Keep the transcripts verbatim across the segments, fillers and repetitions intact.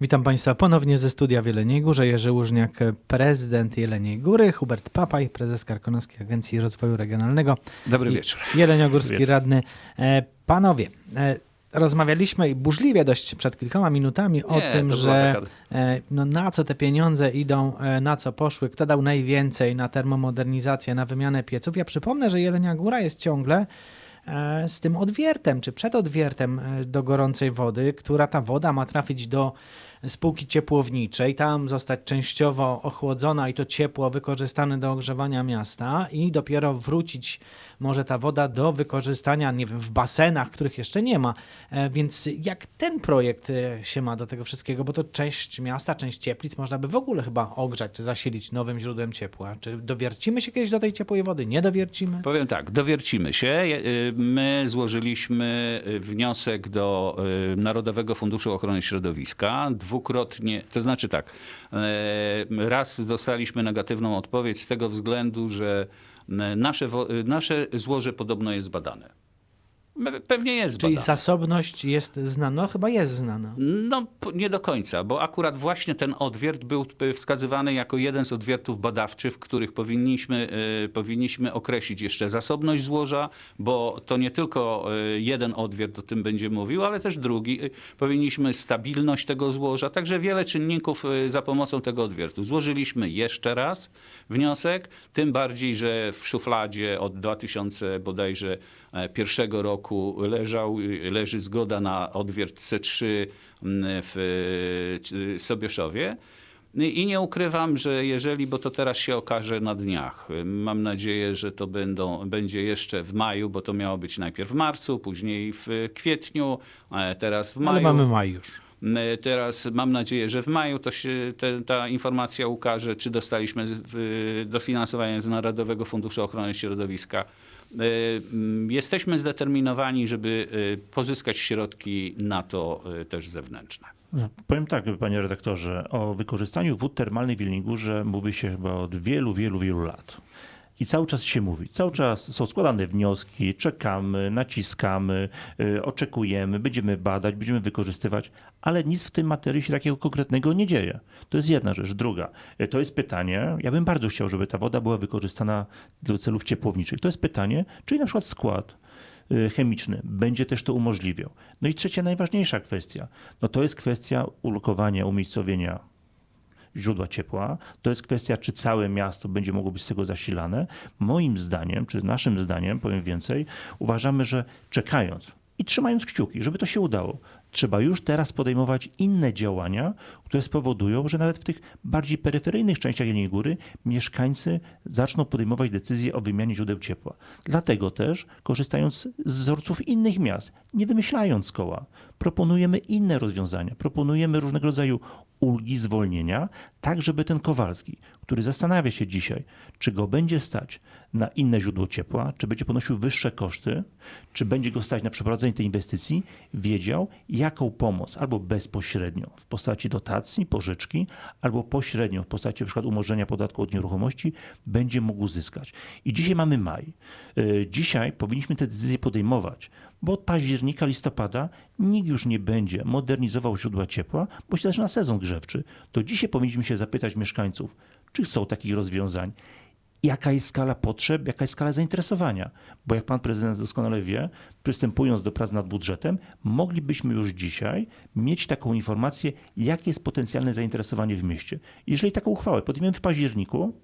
Witam Państwa ponownie ze studia w Jeleniej Górze. Jerzy Łużniak, prezydent Jeleniej Góry, Hubert Papaj, prezes Karkonoskiej Agencji Rozwoju Regionalnego. Dobry wieczór. Jeleniogórski Dobry wieczór. radny. Panowie, rozmawialiśmy burzliwie dość przed kilkoma minutami o Nie, tym, że no, na co te pieniądze idą, na co poszły, kto dał najwięcej na termomodernizację, na wymianę pieców. Ja przypomnę, że Jelenia Góra jest ciągle z tym odwiertem, czy przed odwiertem do gorącej wody, która ta woda ma trafić do spółki ciepłowniczej, tam zostać częściowo ochłodzona i to ciepło wykorzystane do ogrzewania miasta i dopiero wrócić może ta woda do wykorzystania, nie wiem, w basenach, których jeszcze nie ma. Więc jak ten projekt się ma do tego wszystkiego, bo to część miasta, część Cieplic można by w ogóle chyba ogrzać, czy zasilić nowym źródłem ciepła. Czy dowiercimy się kiedyś do tej ciepłej wody? Nie dowiercimy? Powiem tak, dowiercimy się. My złożyliśmy wniosek do Narodowego Funduszu Ochrony Środowiska, dwukrotnie, to znaczy tak, raz dostaliśmy negatywną odpowiedź z tego względu, że nasze, nasze złoże podobno jest badane. Pewnie jest Czyli badane. zasobność jest znana? No, chyba jest znana. No nie do końca, bo akurat właśnie ten odwiert był wskazywany jako jeden z odwiertów badawczych, w których powinniśmy, powinniśmy określić jeszcze zasobność złoża, bo to nie tylko jeden odwiert o tym będzie mówił, ale też drugi. Powinniśmy stabilność tego złoża, także wiele czynników za pomocą tego odwiertu. Złożyliśmy jeszcze raz wniosek, tym bardziej, że w szufladzie od dwa tysiące bodajże pierwszego roku leżał, leży zgoda na odwiert C trzy w Sobieszowie. I nie ukrywam, że jeżeli, bo to teraz się okaże na dniach, mam nadzieję, że to będą, będzie jeszcze w maju, bo to miało być najpierw w marcu, później w kwietniu, teraz w maju. Ale mamy maj już. Teraz mam nadzieję, że w maju to się te, ta informacja ukaże, czy dostaliśmy dofinansowanie z Narodowego Funduszu Ochrony Środowiska. Jesteśmy zdeterminowani, żeby pozyskać środki na to też zewnętrzne. Powiem tak, panie redaktorze, o wykorzystaniu wód termalnych w Jeleniej Górze mówi się chyba od wielu, wielu, wielu lat. I cały czas się mówi, cały czas są składane wnioski, czekamy, naciskamy, oczekujemy, będziemy badać, będziemy wykorzystywać, ale nic w tym materii się takiego konkretnego nie dzieje. To jest jedna rzecz. Druga, to jest pytanie, ja bym bardzo chciał, żeby ta woda była wykorzystana do celów ciepłowniczych. To jest pytanie, czyli na przykład skład chemiczny będzie też to umożliwiał. No i trzecia, najważniejsza kwestia, no to jest kwestia ulokowania, umiejscowienia źródła ciepła. To jest kwestia, czy całe miasto będzie mogło być z tego zasilane. Moim zdaniem, czy naszym zdaniem, powiem więcej, uważamy, że czekając i trzymając kciuki, żeby to się udało, trzeba już teraz podejmować inne działania, które spowodują, że nawet w tych bardziej peryferyjnych częściach Jeleniej Góry mieszkańcy zaczną podejmować decyzje o wymianie źródeł ciepła. Dlatego też, korzystając z wzorców innych miast, nie wymyślając koła, proponujemy inne rozwiązania, proponujemy różnego rodzaju ulgi, zwolnienia, tak żeby ten Kowalski, który zastanawia się dzisiaj, czy go będzie stać na inne źródło ciepła, czy będzie ponosił wyższe koszty, czy będzie go stać na przeprowadzenie tej inwestycji, wiedział, jaką pomoc, albo bezpośrednio w postaci dotacji, pożyczki, albo pośrednio w postaci np. umorzenia podatku od nieruchomości, będzie mógł uzyskać. I dzisiaj mamy maj. Dzisiaj powinniśmy te decyzje podejmować, bo od października, listopada nikt już nie będzie modernizował źródła ciepła, bo się zaczyna sezon grzewczy. To dzisiaj powinniśmy się zapytać mieszkańców, czy chcą takich rozwiązań, jaka jest skala potrzeb, jaka jest skala zainteresowania. Bo jak pan prezydent doskonale wie, przystępując do prac nad budżetem, moglibyśmy już dzisiaj mieć taką informację, jakie jest potencjalne zainteresowanie w mieście. Jeżeli taką uchwałę podejmiemy w październiku,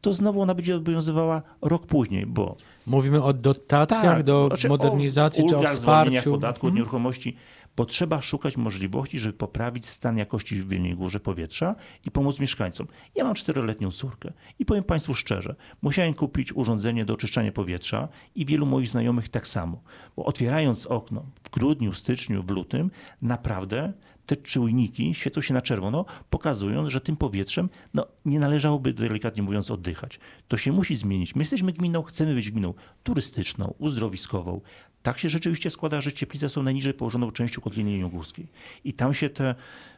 to znowu ona będzie obowiązywała rok później, bo... Mówimy o dotacjach tak, do znaczy modernizacji, o ulgach, czy o wsparciu podatku od nieruchomości, bo trzeba szukać możliwości, żeby poprawić stan jakości w Jeleniej Górze powietrza i pomóc mieszkańcom. Ja mam czteroletnią córkę i powiem państwu szczerze, musiałem kupić urządzenie do oczyszczania powietrza i wielu moich znajomych tak samo, bo otwierając okno w grudniu, styczniu, w lutym, naprawdę te czujniki świecą się na czerwono, pokazując, że tym powietrzem no, nie należałoby, delikatnie mówiąc, oddychać. To się musi zmienić. My jesteśmy gminą, chcemy być gminą turystyczną, uzdrowiskową. Tak się rzeczywiście składa, że Cieplice są najniżej położoną częścią kotliny jeleniogórskiej. I tam się te,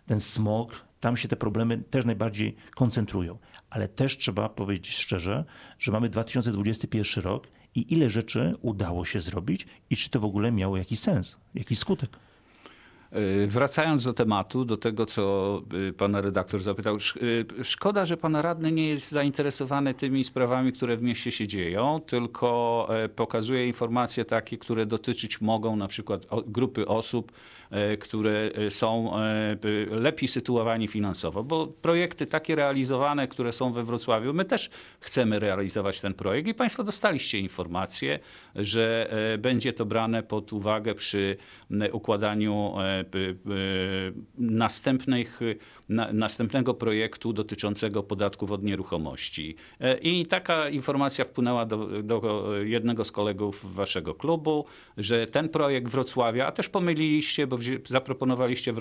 ten smog, tam się te problemy też najbardziej koncentrują. Ale też trzeba powiedzieć szczerze, że mamy dwa tysiące dwudziesty pierwszy rok i ile rzeczy udało się zrobić i czy to w ogóle miało jakiś sens, jakiś skutek. Wracając do tematu, do tego, co pan redaktor zapytał. Szkoda, że pan radny nie jest zainteresowany tymi sprawami, które w mieście się dzieją, tylko pokazuje informacje takie, które dotyczyć mogą na przykład grupy osób, które są lepiej sytuowani finansowo, bo projekty takie realizowane, które są we Wrocławiu, my też chcemy realizować ten projekt i państwo dostaliście informację, że będzie to brane pod uwagę przy układaniu następnych, następnego projektu dotyczącego podatków od nieruchomości. I taka informacja wpłynęła do, do jednego z kolegów waszego klubu, że ten projekt Wrocławia, a też pomyliliście, bo zaproponowaliście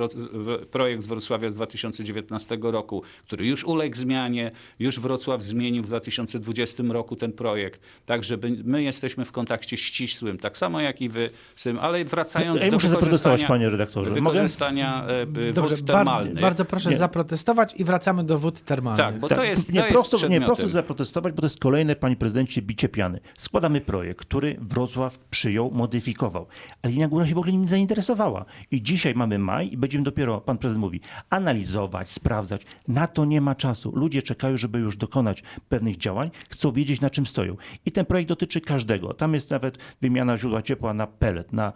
projekt z Wrocławia z dwa tysiące dziewiętnastego roku, który już uległ zmianie, już Wrocław zmienił w dwa tysiące dwudziestym roku ten projekt. Także my jesteśmy w kontakcie ścisłym, tak samo jak i wy z tym, ale wracając ja do muszę zaprotestować, panie redaktorze. Wykorzystania Mogę? Dobrze, wód termalnych. Bardzo, bardzo proszę nie. zaprotestować i wracamy do wód termalnych. Tak, bo tak. to jest, nie, to prosto, jest nie, prosto zaprotestować, bo to jest kolejne, panie prezydencie, bicie piany. Składamy projekt, który Wrocław przyjął, modyfikował, ale Jelenia Góra się w ogóle nim zainteresowała. I dzisiaj mamy maj i będziemy dopiero, pan prezydent mówi, analizować, sprawdzać. Na to nie ma czasu. Ludzie czekają, żeby już dokonać pewnych działań. Chcą wiedzieć, na czym stoją. I ten projekt dotyczy każdego. Tam jest nawet wymiana źródła ciepła na pelet, na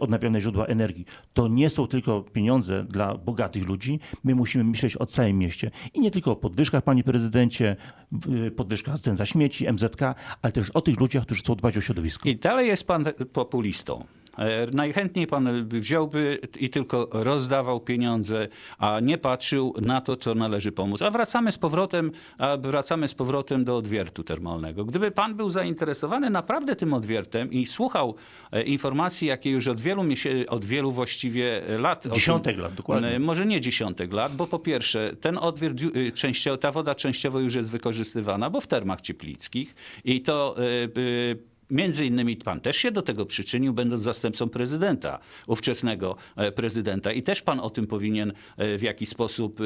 odnawialne źródła energii. To nie są tylko pieniądze dla bogatych ludzi. My musimy myśleć o całym mieście. I nie tylko o podwyżkach, panie prezydencie, podwyżkach cen za śmieci, M Z K, ale też o tych ludziach, którzy chcą dbać o środowisko. I dalej jest pan populistą. Najchętniej pan wziąłby i tylko rozdawał pieniądze, a nie patrzył na to, co należy pomóc. A wracamy z powrotem, a wracamy z powrotem do odwiertu termalnego. Gdyby pan był zainteresowany naprawdę tym odwiertem i słuchał informacji, jakie już od wielu miesięcy, od wielu właściwie lat. Dziesiątek tym, lat, dokładnie. Może nie dziesiątek lat, bo po pierwsze, ten odwiert, częściowo, ta woda częściowo już jest wykorzystywana, bo w termach cieplickich i to yy, między innymi pan też się do tego przyczynił, będąc zastępcą prezydenta, ówczesnego prezydenta. I też pan o tym powinien w jakiś sposób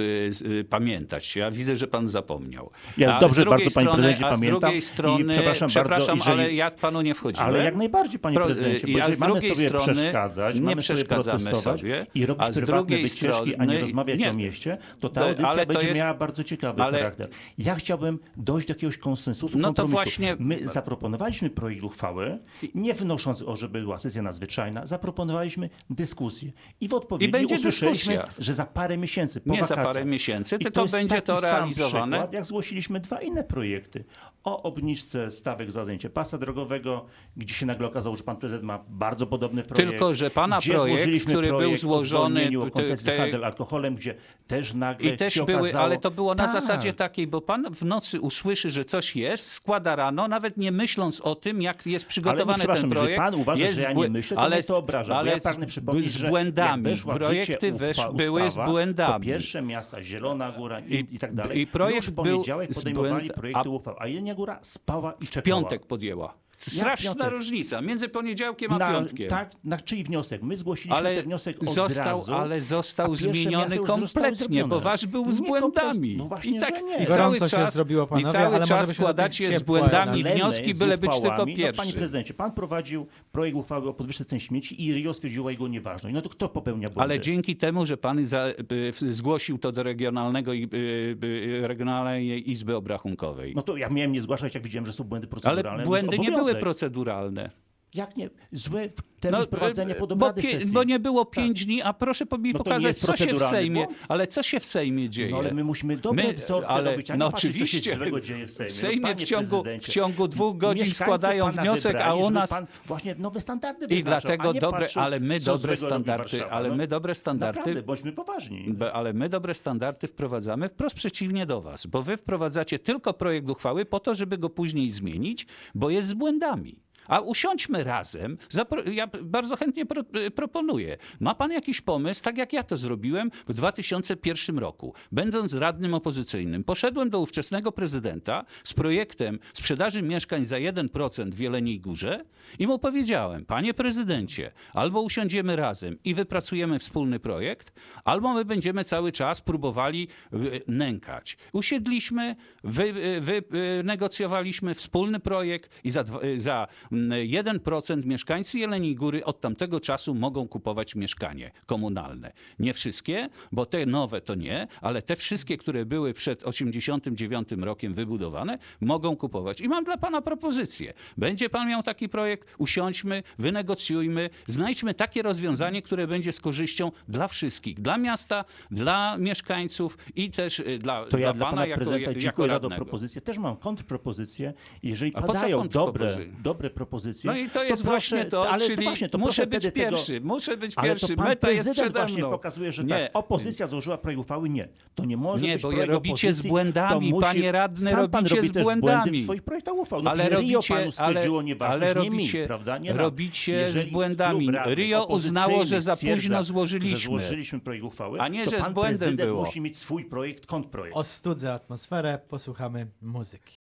pamiętać. Ja widzę, że pan zapomniał. Ja a dobrze bardzo, strony, panie prezydencie, a z pamiętam. Drugiej strony, przepraszam, przepraszam bardzo, jeżeli, ale ja panu nie wchodziłem. Ale jak najbardziej, panie prezydencie, bo jeżeli mamy sobie strony, przeszkadzać, nie mamy sobie protestować sobie, i robić a z prywatne wycieczki, a nie rozmawiać nie, o mieście, to ta audycja to, ale będzie to jest, miała bardzo ciekawy ale, charakter. Ja chciałbym dojść do jakiegoś konsensusu, no kompromisu. To właśnie, my zaproponowaliśmy projekt uchwały, nie wnosząc o, żeby była sesja nadzwyczajna, zaproponowaliśmy dyskusję. I w odpowiedzi usłyszeliśmy, że za parę miesięcy, po nie wakacjach, za parę miesięcy, tylko to będzie to realizowane. Przykład, jak zgłosiliśmy dwa inne projekty o obniżce stawek za zajęcie pasa drogowego, gdzie się nagle okazało, że pan prezydent ma bardzo podobny projekt. Tylko, że pana projekt, który projekt był złożony... o koncepcji handel alkoholem, gdzie też nagle i też się były, okazało... Ale to było na tak. zasadzie takiej, bo pan w nocy usłyszy, że coś jest, składa rano, nawet nie myśląc o tym, jak jest przygotowany ale ten projekt. Pan uważa, jest, że ja nie myślę, to ale, mnie to obraża. Ale ja pragnę przypomnieć, z błędami. Że projekty wesz, uchwa, były ustawa, z błędami. To pierwsze miasta, Zielona Góra i, i tak dalej. I projekt już w poniedziałek podejmowali błęd... projekty a... uchwał, a Jelenia Góra spała i czekała. W piątek podjęła. Straszna różnica między poniedziałkiem a na, piątkiem. Tak, na czyj wniosek? My zgłosiliśmy ale ten wniosek od został, razu. Ale został zmieniony kompletnie, bo wasz był z nie błędami. No właśnie, I tak nie. I cały czas, zrobiło, panowie, i cały czas składacie z błędami na wnioski, byle być tylko pierwszy. No, panie prezydencie, pan prowadził projekt uchwały o podwyżce cen śmieci i R I O stwierdziła jego nieważność. No to kto popełnia błędy? Ale dzięki temu, że pan za, by, zgłosił to do regionalnego by, by, Regionalnej Izby Obrachunkowej. No to ja miałem nie zgłaszać, jak widziałem, że są błędy proceduralne. Ale błędy nie były proceduralne. Jak nie? Złe termin no, wprowadzenia pod obrady sesji. Bo nie było pięć tak. dni, a proszę mi no pokazać, co się w Sejmie, błąd. Ale co się w Sejmie dzieje. No ale my musimy dobre wzorce robić, a nie no patrzeć, oczywiście, co się złego dzieje w Sejmie. W Sejmie no, w, ciągu, w ciągu dwóch godzin składają wniosek, a u nas... Pan właśnie nowe standardy wyznaczał, i dlatego dobre, ale my dobre standardy, ale my dobre standardy... Naprawdę, bądźmy poważni. Ale my dobre standardy wprowadzamy wprost przeciwnie do was, bo wy wprowadzacie tylko projekt uchwały po to, żeby go później zmienić, bo jest z błędami. A usiądźmy razem, ja bardzo chętnie pro proponuję. Ma pan jakiś pomysł, tak jak ja to zrobiłem w dwa tysiące pierwszym roku, będąc radnym opozycyjnym. Poszedłem do ówczesnego prezydenta z projektem sprzedaży mieszkań za jeden procent w Jeleniej Górze i mu powiedziałem, panie prezydencie, albo usiądziemy razem i wypracujemy wspólny projekt, albo my będziemy cały czas próbowali nękać. Usiedliśmy, wynegocjowaliśmy wy wy wspólny projekt i za, za jeden procent mieszkańcy Jeleniej Góry od tamtego czasu mogą kupować mieszkanie komunalne. Nie wszystkie, bo te nowe to nie, ale te wszystkie, które były przed osiemdziesiątym dziewiątym rokiem wybudowane, mogą kupować. I mam dla pana propozycję. Będzie pan miał taki projekt, usiądźmy, wynegocjujmy, znajdźmy takie rozwiązanie, które będzie z korzyścią dla wszystkich, dla miasta, dla mieszkańców i też dla, to ja dla pana, pana jako, jako radnego. Propozycję. Też mam kontrpropozycję. Jeżeli A padają dobre, dobre propozycje, no i to jest to proszę, właśnie to, ale czyli to właśnie, to muszę być pierwszy, tego, muszę być pierwszy, ale to pan meta prezydent jest przede mną. Pokazuje, że nie. Tak, opozycja złożyła projekt uchwały, nie. To nie może nie, być bo robicie z błędami, musi, panie radny, sam pan robicie robi z błędami. W swoich projektach uchwał. No, ale Rio panu stwierdziło nieważność, ale robicie, nie mi, prawda? Nie robicie z błędami. Rio uznało, że za późno złożyliśmy. Że złożyliśmy projekt uchwały, a nie, że z błędem było. Musi mieć swój projekt, kontrprojekt. Ostudzę atmosferę, posłuchamy muzyki.